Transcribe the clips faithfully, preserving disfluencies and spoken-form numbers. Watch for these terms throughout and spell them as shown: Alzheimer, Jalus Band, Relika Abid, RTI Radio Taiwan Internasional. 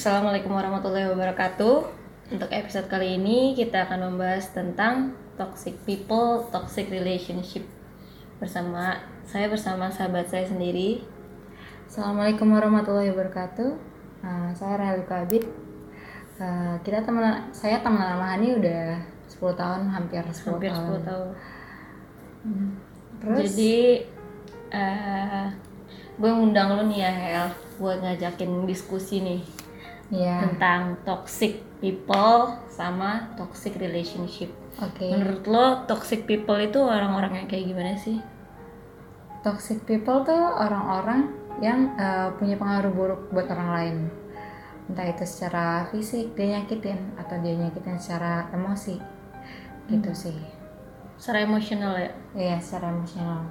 Assalamualaikum warahmatullahi wabarakatuh. Untuk episode kali ini kita akan membahas tentang toxic people, toxic relationship. Bersama saya bersama sahabat saya sendiri. Assalamualaikum warahmatullahi wabarakatuh. Uh, saya Relika Abid. Uh, kita teman saya teman lama ini udah sepuluh tahun, hampir sepuluh hampir tahun. sepuluh tahun. Hmm. Terus jadi uh, gue ngundang lu nih ya, Hel, buat ngajakin diskusi nih. Yeah. Tentang toxic people sama toxic relationship. Okay. Menurut lo toxic people itu orang-orang yang kayak gimana sih? Toxic people tuh orang-orang yang uh, punya pengaruh buruk buat orang lain. Entah itu secara fisik dia nyakitin atau dia nyakitin secara emosi. Gitu hmm. sih. Secara emosional ya? Iya, secara emosional.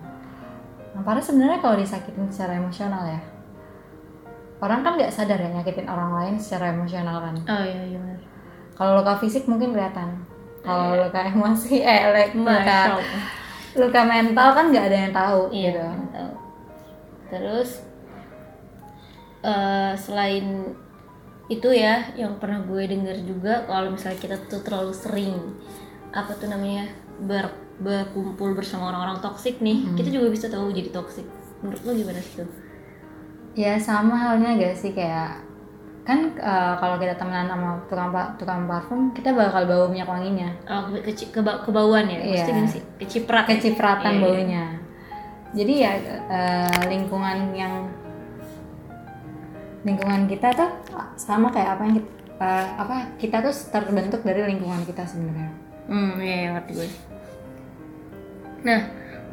Nah, padahal sebenarnya kalau disakitin secara emosional ya, orang kan nggak sadar ya nyakitin orang lain secara emosional kan. Oh iya iya. Kalau luka fisik mungkin kelihatan. Kalau eh. luka emosi, eh like, luka luka mental kan nggak ada yang tahu. Iya, gitu. Mental. Terus uh, selain itu ya, yang pernah gue dengar juga kalau misalnya kita tuh terlalu sering apa tuh namanya ber, berkumpul bersama orang-orang toksik nih, hmm. kita juga bisa tahu jadi toksik. Menurut lo gimana sih tuh? Ya sama halnya gak sih, kayak kan uh, kalau kita temenan sama tukang tukang parfum kita bakal bau minyak wanginya. Oh, keci, keba, kebauan ya, yeah. Pasti gini sih, keciprat, kecipratan yeah, baunya. Yeah. Jadi ya uh, lingkungan yang lingkungan kita tuh sama kayak apa yang kita, uh, apa kita tuh terbentuk dari lingkungan kita sebenarnya. Hmm, iya yeah, ngerti gue. Nah,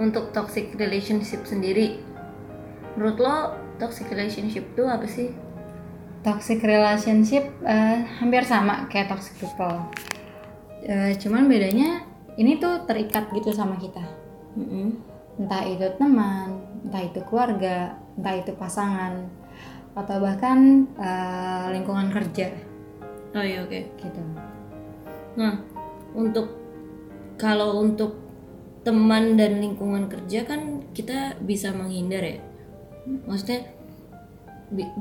untuk toxic relationship sendiri, menurut lo toxic relationship itu apa sih? Toxic relationship uh, hampir sama kayak toxic people. Uh, cuman bedanya ini tuh terikat gitu sama kita. Mm-hmm. Entah itu teman, entah itu keluarga, entah itu pasangan, atau bahkan uh, lingkungan kerja. Oh iya, oke. Okay. Gitu. Nah, untuk kalau untuk teman dan lingkungan kerja kan kita bisa menghindar ya. Maksudnya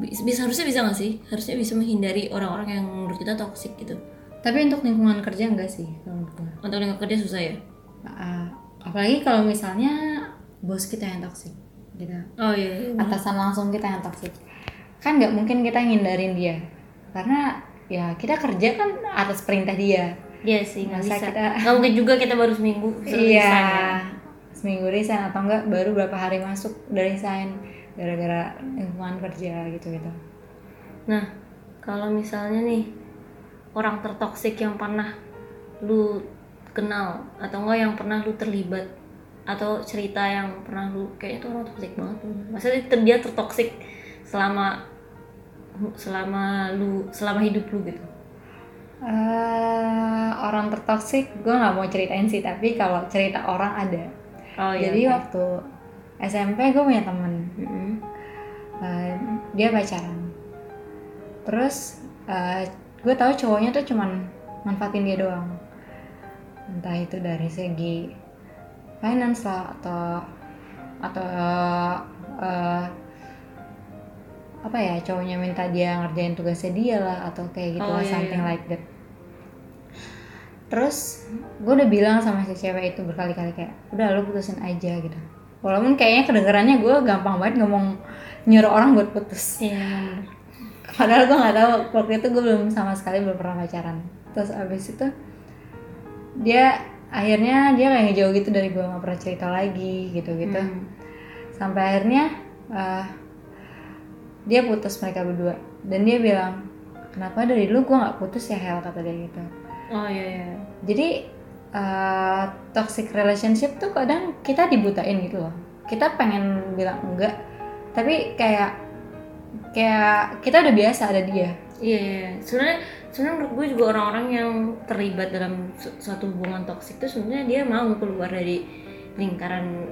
bisa, harusnya bisa nggak sih? Harusnya bisa menghindari orang-orang yang menurut kita toksik gitu. Tapi untuk lingkungan kerja enggak sih? Untuk lingkungan kerja susah ya. Uh, apalagi kalau misalnya bos kita yang toksik, gitu. Oh iya. iya. Atasan langsung kita yang toksik. Kan nggak mungkin kita ngindarin dia, karena ya kita kerja kan atas perintah dia. Iya sih. Nggak bisa. Kita... Nggak mungkin juga kita baru seminggu. Iya. Seminggu resign atau enggak baru berapa hari masuk dari resign. Gara-gara lingkungan kerja gitu-gitu. Nah, kalau misalnya nih orang tertoksik yang pernah lu kenal atau enggak yang pernah lu terlibat atau cerita yang pernah lu kayaknya itu orang toksik banget. Maksudnya dia tertoksik selama selama lu selama hidup lu gitu. Uh, orang tertoksik gue nggak mau ceritain sih, tapi kalau cerita orang ada. Oh, iya, jadi kan? Waktu S M P gue punya temen, mm-hmm. uh, dia pacaran, terus uh, gue tahu cowoknya tuh cuman manfaatin dia doang, entah itu dari segi finance lah atau atau uh, uh, apa ya, cowoknya minta dia ngerjain tugasnya dia lah atau kayak gitu, oh, iya, something iya. like that. Terus gue udah bilang sama si cewek itu berkali-kali kayak udah lu putusin aja gitu. Walaupun kayaknya kedengerannya gue gampang banget ngomong nyuruh orang buat putus. Yeah. Padahal gue nggak tahu waktu itu gue belum sama sekali belum pernah pacaran. Terus abis itu dia akhirnya dia kayak ngejauh gitu dari gue, nggak pernah cerita lagi gitu-gitu. Mm. Sampai akhirnya uh, dia putus mereka berdua dan dia bilang kenapa dari dulu gue nggak putus ya Hel, kata dia gitu. Oh iya. Yeah, yeah. Jadi Uh, toxic relationship tuh kadang kita dibutain gitu loh. Kita pengen bilang enggak, tapi kayak kayak kita udah biasa ada dia. Iya, iya. Sebenarnya sebenarnya menurut gue juga orang-orang yang terlibat dalam su- suatu hubungan toksik tuh sebenarnya dia mau keluar dari lingkaran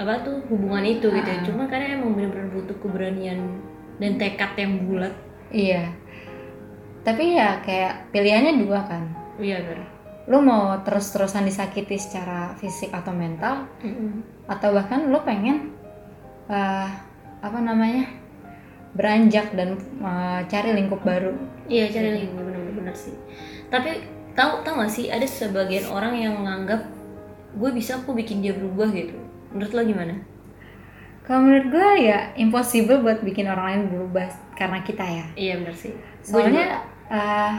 apa tuh hubungan itu gitu. Ah. Cuma karena emang benar-benar butuh keberanian dan tekad yang bulat. Iya. Tapi ya kayak pilihannya dua kan. Iya, benar. Lu mau terus-terusan disakiti secara fisik atau mental, mm-hmm. atau bahkan lu pengen uh, apa namanya beranjak dan uh, cari lingkup baru. Iya, cari lingkup, benar-benar sih. Tapi tahu tahu nggak sih ada sebagian orang yang menganggap gue bisa aku bikin dia berubah gitu. Menurut lo gimana? Kalau menurut gue ya impossible buat bikin orang lain berubah karena kita ya. Iya benar sih. Soalnya uh,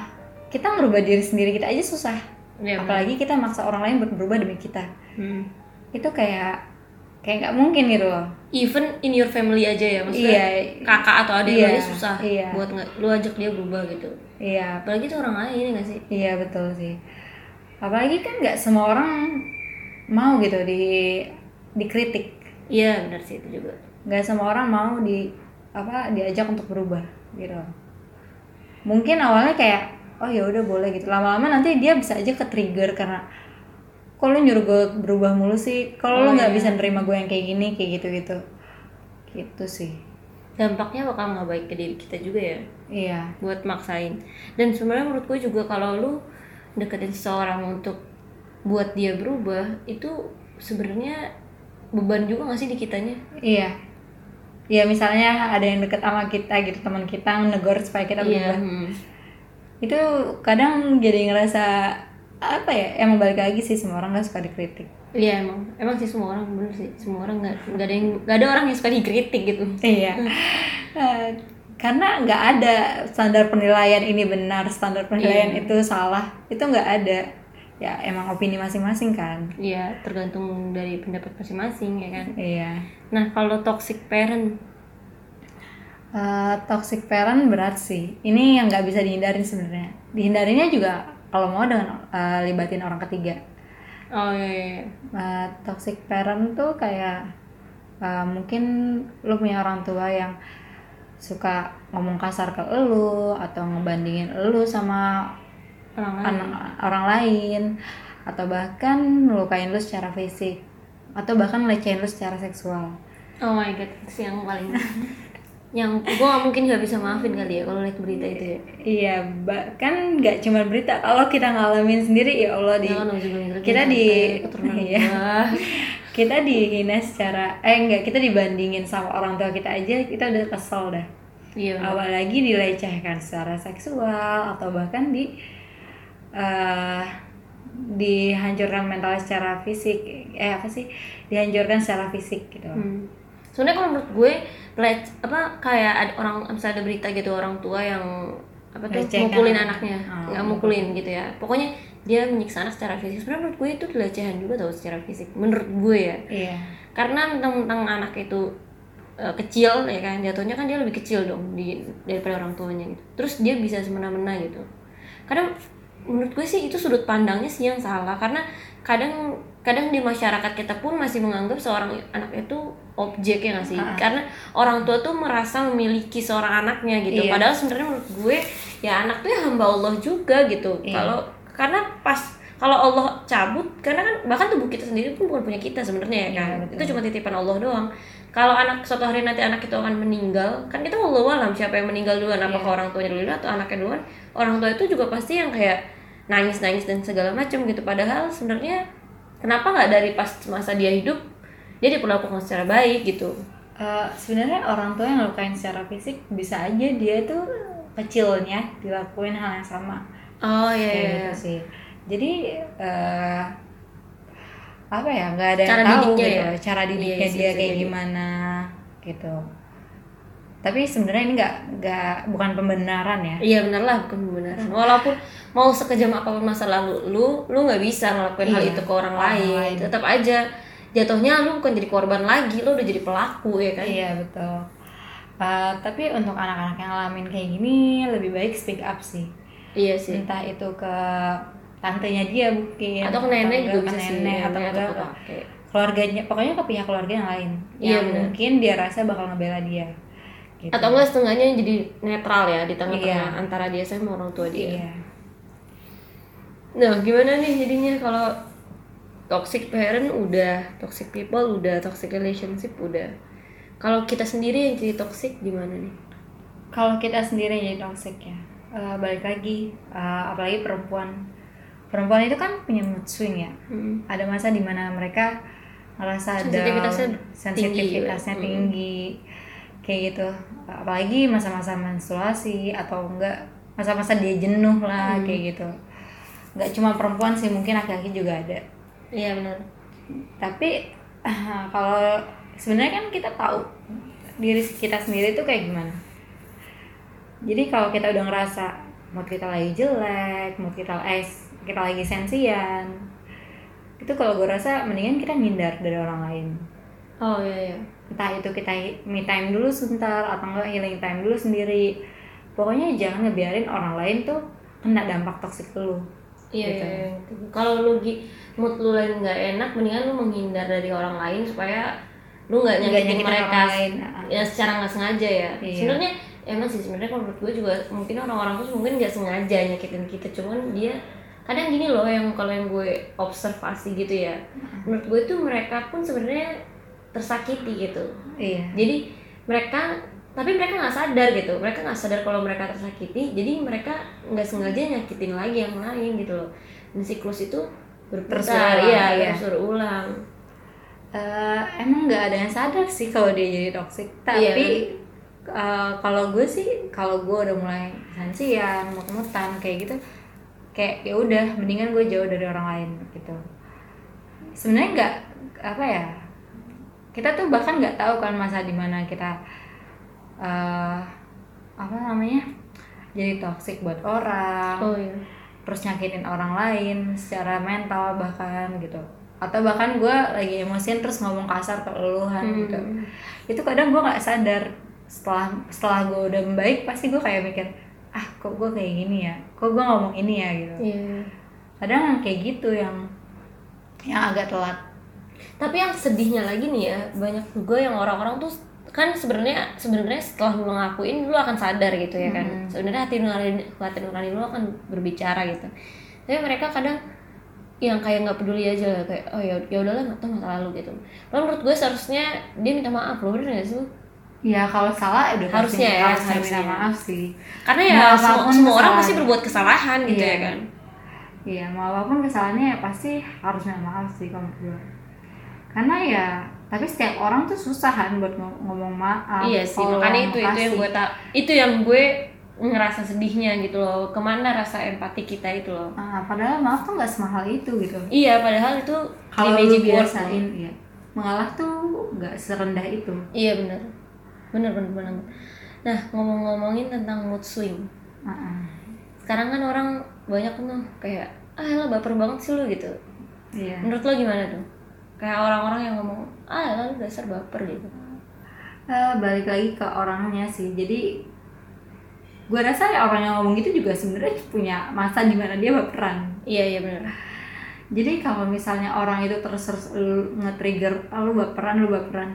kita merubah diri sendiri kita aja susah. Ya, apalagi kita maksa orang lain buat berubah demi kita. Hmm. Itu kayak kayak nggak mungkin gitu loh. Even in your family aja ya, maksudnya iya, kakak atau adik iya, aja susah iya. buat nggak lu ajak dia berubah gitu. Iya. Apalagi itu orang lain nggak sih? Iya betul sih. Apalagi kan nggak semua orang mau gitu di dikritik. Iya benar sih itu juga. Nggak semua orang mau di apa diajak untuk berubah gitu. Mungkin awalnya kayak oh ya udah boleh gitu. Lama-lama nanti dia bisa aja ke trigger karena kok lu nyuruh gue berubah mulu sih, kalau oh, lu nggak iya. bisa nerima gue yang kayak gini, kayak gitu-gitu gitu sih. Dampaknya bakal nggak baik ke diri kita juga ya. Iya, buat maksain. Dan sebenarnya menurut gue juga kalau lu deketin seseorang untuk buat dia berubah itu sebenarnya beban juga nggak sih di kitanya. Iya, ya misalnya ada yang deket sama kita gitu, teman kita negor supaya kita berubah. Iya, hmm. itu kadang jadi ngerasa apa ya, emang balik lagi sih semua orang nggak suka dikritik. Iya emang emang sih semua orang, bener sih semua orang nggak nggak ada yang nggak ada orang yang suka dikritik gitu. Iya uh, karena nggak ada standar penilaian ini benar, standar penilaian iya. itu salah, itu nggak ada ya, emang opini masing-masing kan. Iya, tergantung dari pendapat masing-masing ya kan. Iya. Nah kalau toxic parent, uh, toxic parent berat sih, ini yang nggak bisa dihindarin sebenarnya. Dihindarinya juga kalau mau dengan uh, libatin orang ketiga. Oh iya, iya. Uh, toxic parent tuh kayak uh, mungkin lu punya orang tua yang suka ngomong kasar ke lu atau ngebandingin lu sama orang lain, an- orang lain atau bahkan melukain lu secara fisik atau bahkan lecehin lu secara seksual. Oh my god, itu yang paling yang gue mungkin gak bisa maafin kali ya kalau lihat berita itu ya. Iya, bahkan gak cuma berita, kalau kita ngalamin sendiri ya Allah, di no, no, kita di iya, kita dihina secara eh enggak, kita dibandingin sama orang tua kita aja kita udah kesel dah. Iya, apalagi dilecehkan secara seksual atau bahkan di uh, dihancurkan mentalnya secara fisik, eh apa sih dihancurkan secara fisik gitu. Hmm. Soalnya kalau menurut gue Lec, apa kayak ada orang, misalnya ada berita gitu orang tua yang apa tuh mukulin anaknya, nggak oh, mukulin gitu ya, pokoknya dia menyiksa anak secara fisik. Sebenarnya menurut gue itu pelecehan juga tau, secara fisik menurut gue ya. Iya. Karena mentang-mentang anak itu uh, kecil ya kan, jatuhnya kan dia lebih kecil dong di, daripada orang tuanya gitu, terus dia bisa semena-mena gitu. Kadang menurut gue sih itu sudut pandangnya sih yang salah, karena kadang kadang di masyarakat kita pun masih menganggap seorang anak itu objek ya nggak sih? Uh-huh. Karena orang tua tuh merasa memiliki seorang anaknya gitu. Iya. Padahal sebenarnya menurut gue ya anak tuh ya hamba Allah juga gitu. Iya. Kalau karena pas kalau Allah cabut, karena kan bahkan tubuh kita sendiri pun bukan punya kita sebenarnya ya kan. Iya, itu cuma titipan Allah doang. Kalau anak suatu hari nanti anak itu akan meninggal, kan kita wallahu alam siapa yang meninggal duluan, iya. apakah orang tuanya duluan atau anaknya duluan? Orang tua itu juga pasti yang kayak nangis-nangis dan segala macam gitu. Padahal sebenarnya kenapa nggak dari pas masa dia hidup dia diperlakukan secara baik gitu. Uh, sebenarnya orang tua yang ngelukain secara fisik bisa aja dia tuh kecilnya dilakuin hal yang sama. Oh iya, kayak iya. gitu sih. Jadi uh, apa ya, nggak ada cara yang tahu gitu ya? Cara didiknya iya, dia kayak iya. gimana gitu. Tapi sebenarnya ini nggak nggak bukan pembenaran ya. Iya benar lah, bukan pembenaran. Walaupun mau sekejam apapun masa lalu lu lu nggak bisa ngelakuin iya. hal itu ke orang, orang lain. lain. Tetap aja jatuhnya lu bukan jadi korban lagi, lu udah jadi pelaku ya kan? Iya betul. Uh, tapi untuk anak-anak yang ngalamin kayak gini lebih baik speak up sih. Iya sih. Entah itu ke tantenya dia mungkin atau ke nenek juga bisa sih, atau ke keluarganya, pokoknya ke pihak keluarga yang lain iya, yang bener. Mungkin dia rasa bakal ngebela dia. Gitu. Atau enggak setengahnya jadi netral ya di tengah-tengah iya. antara dia sama orang tua dia. Iya. Nah gimana nih jadinya kalau toxic parent udah, toxic people udah, toxic relationship udah. Kalau kita sendiri yang jadi toxic gimana nih? Kalau kita sendiri yang jadi toxic ya, uh, balik lagi, uh, apalagi perempuan. Perempuan itu kan punya mood swing ya. Mm-hmm. Ada masa di mana mereka ngerasa down, sensitivitasnya tinggi, tinggi kayak gitu. Apalagi masa-masa menstruasi atau enggak masa-masa dia jenuh lah, hmm. kayak gitu. Enggak cuma perempuan sih, mungkin laki-laki juga ada. Iya benar. Tapi kalau sebenarnya kan kita tahu diri kita sendiri tuh kayak gimana. Jadi kalau kita udah ngerasa mood kita lagi jelek, mood kita eh, kita lagi sensian, itu kalau gue rasa mendingan kita ngindar dari orang lain. Oh iya iya. Entah itu kita me time dulu sebentar atau enggak healing time dulu sendiri. Pokoknya jangan ngebiarin orang lain tuh kena dampak toksik lu. Iya gitu. Iya. Iya. Kalau lu mood lu lain enggak enak, mendingan lu menghindar dari orang lain supaya lu enggak nyakitin mereka. Ya secara enggak sengaja ya. Iya. Sebenarnya emang sih sebenarnya kalau menurut gue juga mungkin orang-orang tuh mungkin nggak sengaja nyakitin kita, cuman dia kadang gini loh, yang kalau yang gue observasi gitu ya, menurut gue tuh mereka pun sebenarnya tersakiti gitu. Iya. Jadi mereka tapi mereka nggak sadar gitu, mereka nggak sadar kalau mereka tersakiti, jadi mereka nggak sengaja nyakitin lagi yang lain gitu loh. Dan siklus itu berputar ya, ya berulang. Uh, emang nggak ada yang sadar sih kalau dia jadi toksik, tapi iya. Uh, kalau gue sih, kalau gue udah mulai sensian, mut-mutan kayak gitu, kayak ya udah, mendingan gue jauh dari orang lain gitu. Sebenarnya nggak apa ya, kita tuh bahkan nggak tahu kan masa dimana kita uh, apa namanya jadi toksik buat orang, oh, iya. terus nyakitin orang lain secara mental bahkan gitu. Atau bahkan gue lagi emosian terus ngomong kasar ke eluhan hmm. gitu. Itu kadang gue nggak sadar. Setelah setelah gue udah membaik pasti gue kayak mikir, ah kok gue kayak gini ya, kok gue ngomong ini ya gitu. Yeah. Kadang kayak gitu yang yang agak telat. Tapi yang sedihnya lagi nih ya, banyak juga yang orang-orang tuh kan sebenarnya sebenarnya setelah lu ngakuin lu akan sadar gitu ya kan. Mm. Sebenarnya hati nurani hati nurani lu akan berbicara gitu. Tapi mereka kadang yang kayak nggak peduli aja lah, kayak oh ya ya udahlah mata masa lalu gitu. Lalu menurut gue seharusnya dia minta maaf loh, bener nggak sih? Ya kalau salah udah harusnya ya, harusnya minta maaf sih. Karena ya semua, semua orang pasti berbuat kesalahan gitu iya. ya kan. Iya, mau apapun kesalahannya ya pasti harus minta maaf sih kalau gue. Karena ya, tapi setiap orang tuh susahan buat ngomong maaf. Iya sih, makanya itu itu yang gue tak itu yang gue ngerasa sedihnya gitu loh. Kemana rasa empati kita itu loh. Ah, padahal maaf tuh nggak semahal itu gitu. Iya, padahal itu kalau lu biasain ya. Mengalah tuh nggak serendah itu. Iya benar. Bener, bener, bener. Nah, ngomong-ngomongin tentang mood swing. Uh-uh. Sekarang kan orang banyak tuh kayak, ah elah baper banget sih lu gitu. Yeah. Menurut lo gimana tuh? Kayak orang-orang yang ngomong, ah elah lu dasar baper gitu. Uh, balik lagi ke orangnya sih. Jadi, gue rasa ya orang yang ngomong gitu juga sebenarnya punya masa di mana dia baperan. Iya, yeah, iya yeah, bener. Jadi kalau misalnya orang itu terus-terus nge-trigger, ah lu baperan, lu baperan.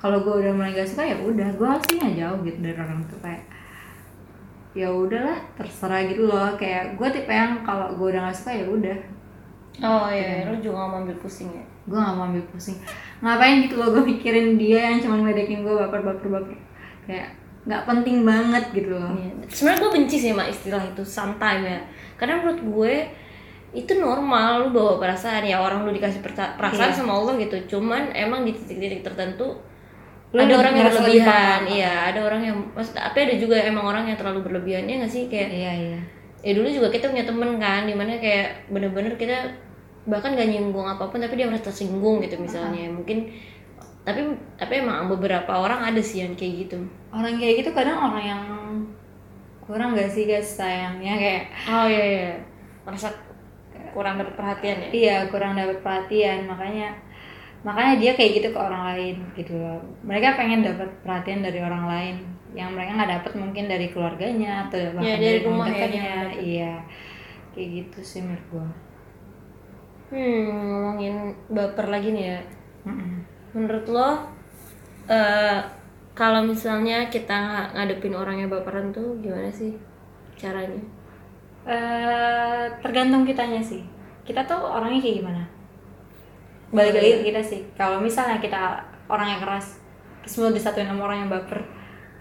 Kalau gue udah mulai gak suka ya udah, gue harusnya jauh gitu dari orang itu, kayak ya udahlah terserah gitu loh. Kayak gue tipe yang kalau gue udah gak suka ya udah. Oh iya, lu juga gak mau ambil pusing ya? Gue gak mau ambil pusing. Ngapain gitu loh gue mikirin dia yang cuma ngeledekin gue baper-baper-baper. Kayak gak penting banget gitu loh. Iya. Sebenarnya gue benci sih sama istilah itu sometimes ya. Karena menurut gue itu normal, lu bawa perasaan ya, orang lu dikasih perasaan iya. sama Allah gitu. Cuman emang di titik-titik tertentu Lu ada orang yang berlebihan, iya ada orang yang maksud, tapi ada juga emang orang yang terlalu berlebihan ya nggak sih kayak, iya iya, ya dulu juga kita punya temen kan, dimana kayak bener-bener kita bahkan gak nyinggung apapun tapi dia merasa tersinggung gitu misalnya, uh-huh. mungkin tapi tapi emang beberapa orang ada sih yang kayak gitu, orang kayak gitu kadang orang yang kurang gak sih guys sayangnya kayak, oh iya iya, merasa kurang dapat perhatian ya, iya kurang dapat perhatian makanya. Makanya dia kayak gitu ke orang lain gitu loh. Mereka pengen dapat perhatian dari orang lain yang mereka nggak dapat mungkin dari keluarganya atau bahkan ya, dari rumahnya. Iya, kayak gitu sih menurut gua. Hmm, ngomongin baper lagi nih ya. Mm-mm. Menurut lo, uh, kalau misalnya kita ngadepin orangnya baperan tuh gimana sih caranya? Uh, tergantung kitanya sih. Kita tuh orangnya kayak gimana? Balik lagi ke kita sih, kalau misalnya kita orang yang keras terus mau disatuin sama orang yang baper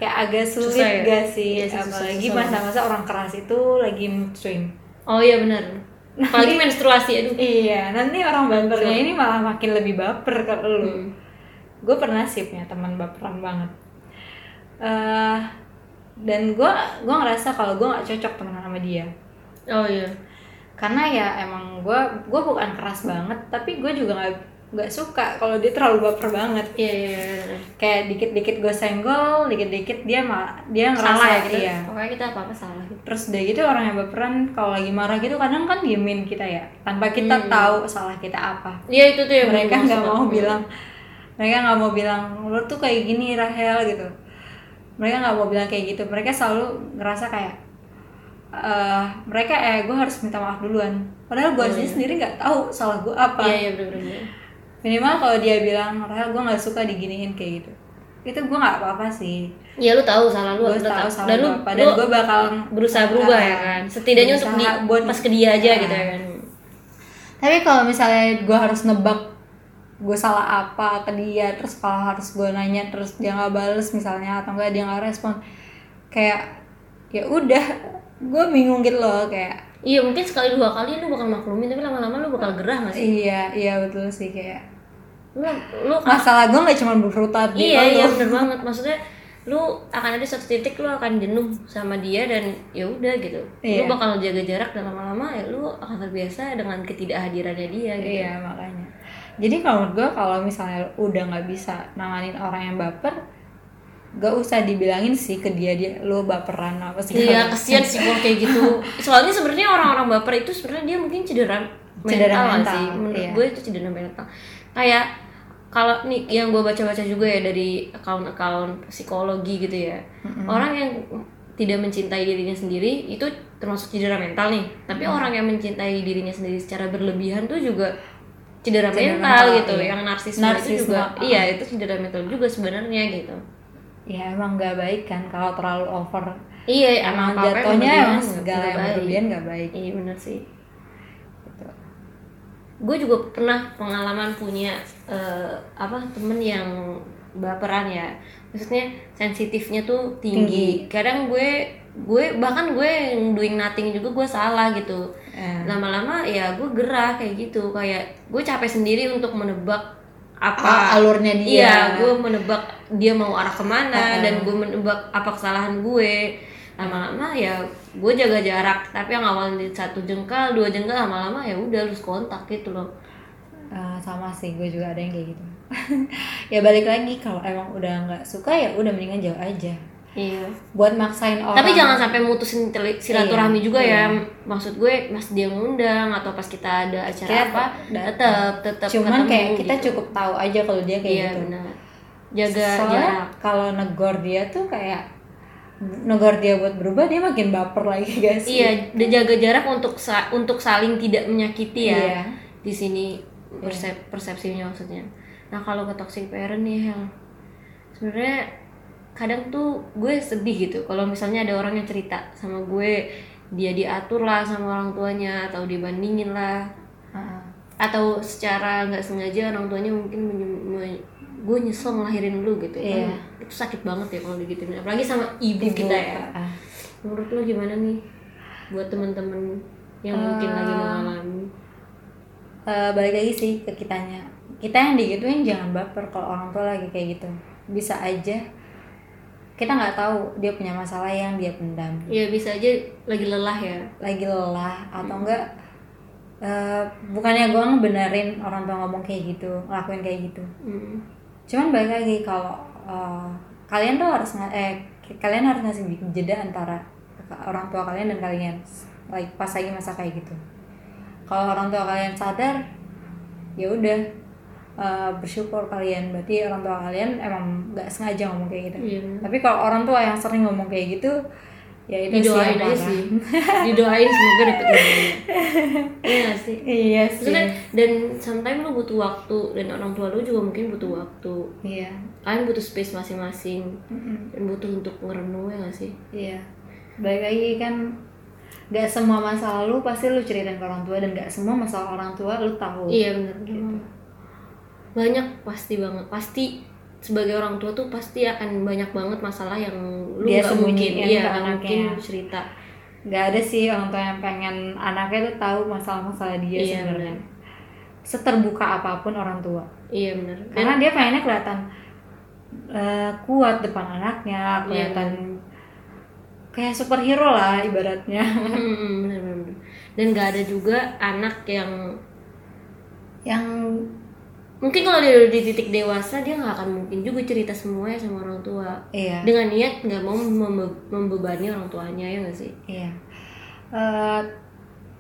kayak agak sulit susah, ya? Gak sih? Iya, susah, apalagi susah, masa-masa orang keras itu lagi mood swing. Oh iya benar. Apalagi menstruasi, aduh. Iya, nanti orang bapernya ini malah makin lebih baper ke lu. Hmm. Gue pernah sih punya teman baperan banget. uh, dan gue gue ngerasa kalau gue nggak cocok temenan sama dia. Oh iya. Karena ya emang gue gue bukan keras banget, tapi gue juga nggak nggak suka kalau dia terlalu baper banget. Iya. iya, iya. Kayak dikit-dikit gue senggol, dikit-dikit dia malah dia ngerasa salah, gitu. Iya. Pokoknya kita apa-apa salah. Gitu. Terus udah gitu orang yang baperan kalau lagi marah gitu kadang kan diemin kita ya, tanpa kita hmm. tahu salah kita apa. Iya itu tuh yang mereka nggak mau aku. bilang. Mereka nggak mau bilang lu tuh kayak gini Rahel gitu. Mereka nggak mau bilang kayak gitu. Mereka selalu ngerasa kayak Uh, mereka eh gue harus minta maaf duluan. Padahal gue sendiri sendiri nggak tahu salah gue apa. Iya, iya, bener-bener. Minimal kalau dia bilang, Rahel gue nggak suka diginiin kayak gitu. Itu gue nggak apa-apa sih. Iya lu tahu salah lu. Gue tahu salah gue apa. Dan gue bakal berusaha berubah uh, ya kan. Setidaknya untuk di, buat pas ke dia aja uh, gitu ya kan. Tapi kalau misalnya gue harus nebak gue salah apa ke dia, terus kalau harus gue nanya terus dia nggak bales misalnya atau enggak dia nggak respon, kayak ya udah. Gue bingung gitu loh kayak. Iya mungkin sekali dua kali lu bakal maklumin tapi lama-lama lu bakal gerah nggak sih? Iya iya betul sih kayak. Lu lu masalah gue nggak cuma berfrutat gitu. Iya iya bener banget maksudnya lu akan ada satu titik lu akan jenuh sama dia dan ya udah gitu. Iya. Lu bakal jaga jarak dan lama-lama ya lu akan terbiasa dengan ketidakhadirannya dia. Gitu. Iya makanya. Jadi kalau menurut gue kalau misalnya udah nggak bisa nanganin orang yang baper, gak usah dibilangin sih ke dia dia lo baperan apa sih. Iya kasihan sih gue kayak gitu. Soalnya sebenarnya orang-orang baper itu sebenarnya dia mungkin cedera mental, cedera mental sih. Menurut iya. gue itu cedera mental. Kayak kalau nih yang gue baca-baca juga ya dari account-account psikologi gitu ya. Mm-hmm. Orang yang tidak mencintai dirinya sendiri itu termasuk cedera mental nih. Tapi mm. orang yang mencintai dirinya sendiri secara berlebihan tuh juga cedera, cedera mental, mental gitu. Iya. Yang narsisme, narsisme itu juga. Uh. Iya itu cedera mental juga sebenarnya gitu. Ya emang gak baik kan kalau terlalu over. Iya emang jatuhnya emang segala yang berlebihan gak baik. Iya bener sih gitu. Gue juga pernah pengalaman punya uh, apa temen yang baperan ya. Maksudnya sensitifnya tuh tinggi, tinggi. Kadang gue gue bahkan gue doing nothing juga gue salah gitu eh. Lama-lama ya gue gerah kayak gitu. Kayak gue capek sendiri untuk menebak apa ah, alurnya dia. Iya, gue menebak dia mau arah kemana uh-uh. dan gue menebak apa kesalahan gue. Lama-lama ya gue jaga jarak. Tapi yang awalnya satu jengkal, dua jengkal lama-lama ya udah lose kontak gitu loh. Uh, sama sih, gue juga ada yang kayak gitu. Ya balik lagi kalau emang udah nggak suka ya udah mendingan jauh aja. Iya. Buat maksain orang. Tapi jangan sampai mutusin silaturahmi iya, juga iya. ya. Maksud gue, mas dia ngundang atau pas kita ada acara kayak apa, tetap tetap cuman ketemu, kayak kita gitu. Cukup tahu aja kalau dia kayak iya, gitu. Benar. Jaga soalnya jarak. Kalau negor dia tuh kayak negor dia buat berubah dia makin baper lagi guys. Iya, jaga jarak untuk sa- untuk saling tidak menyakiti ya. Iya. Di sini persep- persepsinya maksudnya. Nah, kalau ke toxic parent nih, Hel. Sebenarnya kadang tuh gue sedih gitu kalau misalnya ada orang yang cerita sama gue dia diatur lah sama orang tuanya atau dibandingin lah uh-uh. atau secara nggak sengaja orang tuanya mungkin menye- menye- gue nyesel ngelahirin lu gitu yeah. kan itu sakit banget ya kalau digituin apalagi sama ibu, ibu kita ya uh-uh. Menurut lo gimana nih buat temen-temen yang uh, mungkin lagi mengalami uh, balik lagi sih ke kitanya kita yang digituin jangan baper kalau orang tua lagi kayak gitu bisa aja kita nggak tahu dia punya masalah yang dia pendam. Iya bisa aja lagi lelah ya. Lagi lelah atau hmm. enggak? Uh, bukannya gue ngebenerin orang tua ngomong kayak gitu, ngelakuin kayak gitu. Hmm. Cuman balik lagi kalau uh, kalian tuh harus eh kalian harus ngasih jeda antara orang tua kalian dan kalian like pas lagi masa kayak gitu. Kalau orang tua kalian sadar, ya udah Uh, bersyukur kalian berarti orang tua kalian emang nggak sengaja ngomong kayak gitu. Yeah. Tapi kalau orang tua yang sering ngomong kayak gitu, ya itu didoain sih, aja sih. Didoain semoga dapet ilmunya. Iya sih. Iya sih. Maksudnya, dan sometimes lu butuh waktu dan orang tua lu juga mungkin butuh waktu. Iya. Yeah. Kalian butuh space masing-masing. Mm-hmm. Dan butuh untuk merenung ya nggak sih? Iya. Yeah. Baik lagi kan. Gak semua masa lalu pasti lu ceritain ke orang tua dan gak semua masalah orang tua lu tahu. Iya yeah, benar. Gitu. Mm. Banyak pasti banget pasti sebagai orang tua tuh pasti akan banyak banget masalah yang lu nggak mungkin ya nggak mungkin cerita nggak ada sih orang tua yang pengen anaknya tuh tahu masalah-masalah dia iya, sebenarnya seterbuka apapun orang tua iya benar karena dia pengennya kelihatan uh, kuat depan anaknya, kelihatan yeah. kayak superhero lah ibaratnya. Hmm, bener-bener. Dan nggak ada juga anak yang yang mungkin kalau dia udah di titik dewasa dia nggak akan mungkin juga cerita semuanya sama orang tua, iya. dengan niat nggak mau membe- membebani orang tuanya, ya nggak sih? Iya. Uh,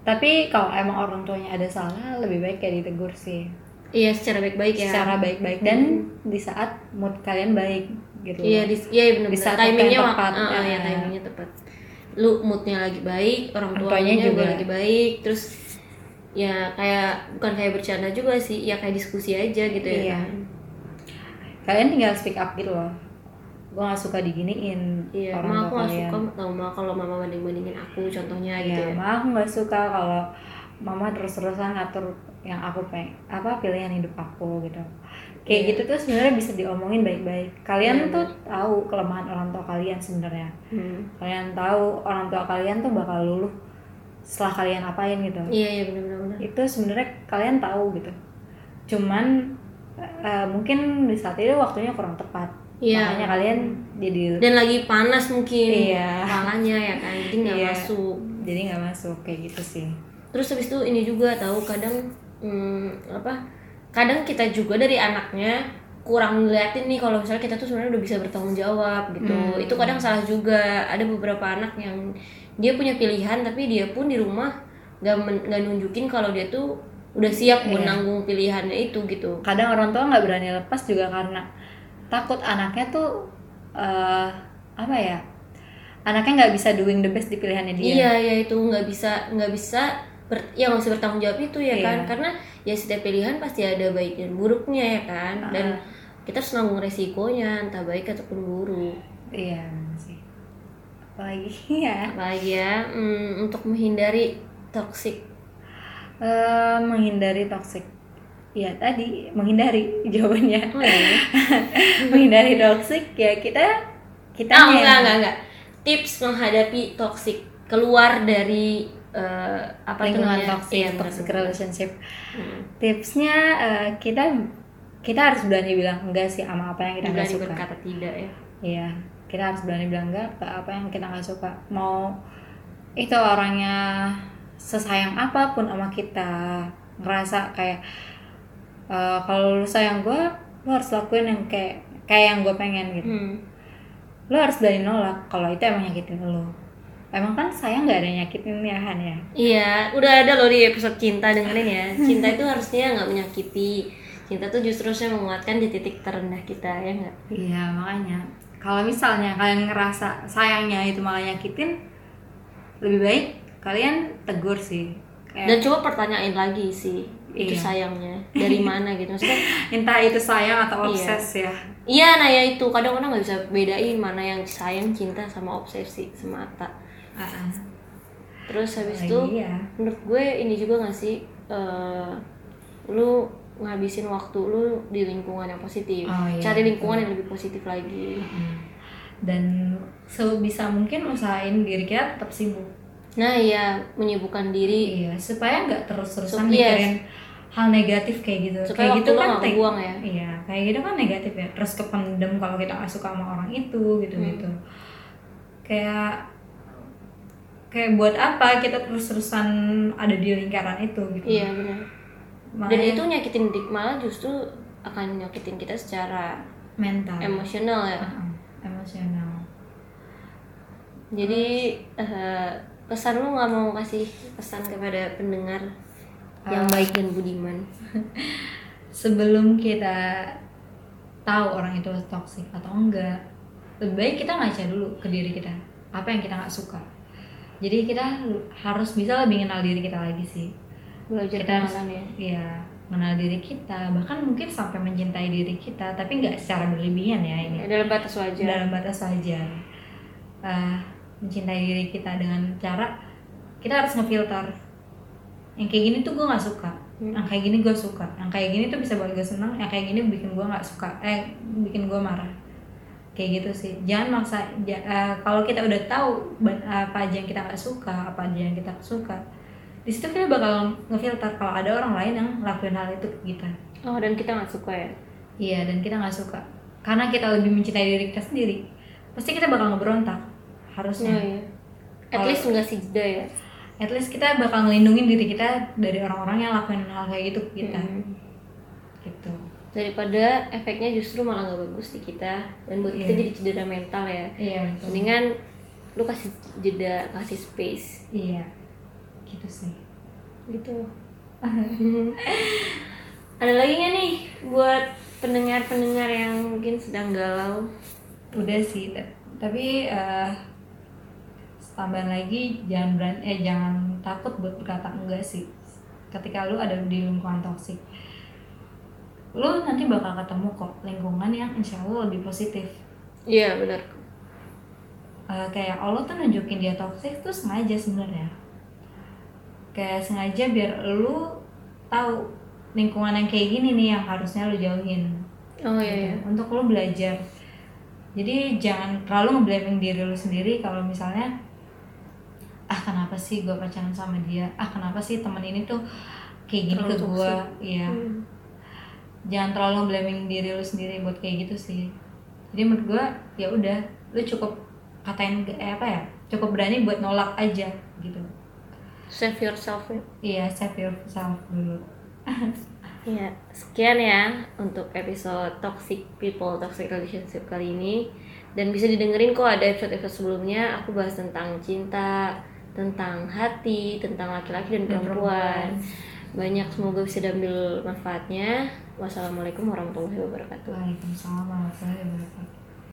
tapi kalau emang orang tuanya ada salah, lebih baik kayak ditegur sih. Iya, secara baik-baik ya. Secara baik-baik dan hmm. di saat mood kalian baik gitu. Iya, di, iya benar-benar. Di saat timingnya tepat, wak- uh, ya timingnya tepat. Lu moodnya lagi baik, orang tuanya juga lagi baik, terus. Ya kayak bukan kayak bercanda juga sih, ya kayak diskusi aja gitu ya. Iya. Kalian tinggal speak up gitu loh. Gue nggak suka diginiin iya, orang tua kalian. Aku nggak suka tau mah kalau mama banding bandingin aku contohnya iya, gitu. Ya, mah aku nggak suka kalau mama terus terusan ngatur yang aku pengen apa pilihan hidup aku gitu. Kayak iya. gitu tuh sebenarnya bisa diomongin baik baik. Kalian iya, tuh iya. tahu kelemahan orang tua kalian sebenarnya. Hmm. Kalian tahu orang tua kalian tuh bakal luluh setelah kalian apain gitu. Iya, iya benar-benar. Itu sebenarnya kalian tahu gitu. Cuman uh, mungkin di saat itu waktunya kurang tepat. Iya. Makanya kalian jadi dan lagi panas mungkin iya. kepalanya ya kan. Jadi enggak iya. masuk. Jadi enggak masuk kayak gitu sih. Terus habis itu ini juga tahu kadang hmm, apa? Kadang kita juga dari anaknya kurang ngeliatin nih kalau misalnya kita tuh sebenarnya udah bisa bertanggung jawab gitu. Hmm. Itu kadang salah juga. Ada beberapa anak yang dia punya pilihan tapi dia pun di rumah nggak nggak nunjukin kalau dia tuh udah siap yeah. menanggung pilihannya itu gitu. Kadang orang tua nggak berani lepas juga karena takut anaknya tuh uh, apa ya anaknya nggak bisa doing the best di pilihannya dia. Iya ya itu nggak bisa nggak bisa ber, ya masih bertanggung jawab itu ya yeah. kan karena ya setiap pilihan pasti ada baik dan buruknya ya kan uh-huh. dan kita harus nanggung resikonya entah baik ataupun buruk. Iya yeah. sih. Apalagi ya, apalagi ya mm, untuk menghindari toksik, uh, menghindari toksik, ya tadi menghindari jawabannya, oh, ya. menghindari toksik ya kita kita oh, enggak enggak enggak tips menghadapi toksik keluar dari uh, apa lingkungan toksik, ya, toxic relationship, hmm. tipsnya uh, kita kita harus berani bilang enggak sih sama apa yang kita nggak suka, berkata tidak ya, iya. Kita harus berani bilang enggak ke apa yang kita nggak suka. Mau itu orangnya sesayang apapun sama kita, ngerasa kayak e, kalau lu sayang gue, lu harus lakuin yang kayak kayak yang gue pengen gitu. Hmm. Lu harus berani nolak kalau itu emang nyakitin lu. Emang kan sayang nggak ada yang nyakitin ya Han ya? Iya, udah ada loh di episode cinta, dengerin ya. Cinta itu harusnya nggak menyakiti. Cinta tuh justru harusnya menguatkan di titik terendah kita ya nggak? Iya makanya. Kalau misalnya kalian ngerasa sayangnya itu malah nyakitin, lebih baik kalian tegur sih. Kayak dan coba pertanyain lagi sih, itu iya. sayangnya dari mana gitu maksudnya. Entah itu sayang atau obses iya. ya. Iya, nah ya itu kadang-kadang nggak bisa bedain mana yang sayang, cinta sama obsesi semata. Uh-uh. Terus habis itu, oh, iya. menurut gue ini juga nggak sih, uh, lu ngabisin waktu lu di lingkungan yang positif, oh, iya. cari lingkungan yang lebih positif lagi. Dan sebisa mungkin usahain diri kita tetap sibuk. Nah iya, menyibukkan diri. Iya, supaya nggak terus-terusan mikirin hal negatif kayak gitu. Supaya kayak waktu gitu lo kan nggak buang ya. Iya, kayak gitu kan negatif ya. Terus kependem kalau kita nggak suka sama orang itu gitu-gitu. Hmm. Kayak kayak buat apa kita terus-terusan ada di lingkaran itu gitu. Iya benar. Malah dan itu nyakitin dik malah justru akan nyakitin kita secara mental, emosional ya. Uh-uh. Emosional. Jadi uh, pesan lu nggak mau kasih pesan kepada pendengar uh, yang baik dan budiman? Sebelum kita tahu orang itu toksik atau enggak, lebih baik kita ngaca dulu ke diri kita, apa yang kita nggak suka. Jadi kita harus bisa lebih kenal diri kita lagi sih. Belajar kita harus ya. ya mengenal diri kita, bahkan mungkin sampai mencintai diri kita, tapi nggak secara berlebihan ya ini. Dalam batas wajar. Dalam batas wajar. Uh, mencintai diri kita dengan cara kita harus ngefilter. Yang kayak gini tuh gue nggak suka, hmm. yang kayak gini gue suka, yang kayak gini tuh bisa buat gue senang, yang kayak gini bikin gue nggak suka, eh bikin gue marah. Kayak gitu sih. Jangan maksa. J- uh, kalau kita udah tahu apa aja yang kita nggak suka, apa aja yang kita suka. Di situ kita bakal ngefilter kalau ada orang lain yang lakuin hal itu ke kita. Oh, dan kita nggak suka ya? Iya, dan kita nggak suka. karena kita lebih mencintai diri kita sendiri, pasti kita bakal ngeberontak harusnya. Yeah, yeah. At least ngasih jeda ya. At least kita bakal ngelindungin diri kita dari orang-orang yang lakuin hal kayak gitu ke kita. Mm. Gitu. Daripada efeknya justru malah nggak bagus di kita dan buat yeah. kita jadi cedera mental ya. Iya. Yeah, mendingan lu kasih jeda, kasih space. Iya. Yeah. Gitu sih. Gitu. Ada lagi nggak nih buat pendengar-pendengar yang mungkin sedang galau? Udah sih, t- tapi uh, tambahan lagi, jangan berani, eh jangan takut buat berkata enggak sih. Ketika lu ada di lingkungan toksik, lu nanti bakal ketemu kok lingkungan yang insya Allah lebih positif. Iya, yeah, benar. Uh, kayak Allah tuh nunjukin dia toksik tuh sengaja sebenarnya. Kayak sengaja biar lu tahu lingkungan yang kayak gini nih yang harusnya lu jauhin. Oh iya, iya. Untuk lu belajar. Jadi jangan terlalu nge-blaming diri lu sendiri kalau misalnya ah kenapa sih gue pacaran sama dia, ah kenapa sih teman ini tuh kayak gini terlalu ke gue, ya. Hmm. Jangan terlalu nge-blaming diri lu sendiri buat kayak gitu sih. Jadi menurut gue ya udah, lu cukup katain eh, apa ya, cukup berani buat nolak aja gitu. Save yourself. Iya, save yourself dulu. Ya, sekian ya untuk episode Toxic People, Toxic Relationship kali ini. Dan bisa didengerin kok ada episode-episode sebelumnya. Aku bahas tentang cinta, tentang hati, tentang laki-laki dan perempuan. Banyak, semoga bisa diambil manfaatnya. Wassalamualaikum warahmatullahi wabarakatuh. Waalaikumsalam warahmatullahi wabarakatuh.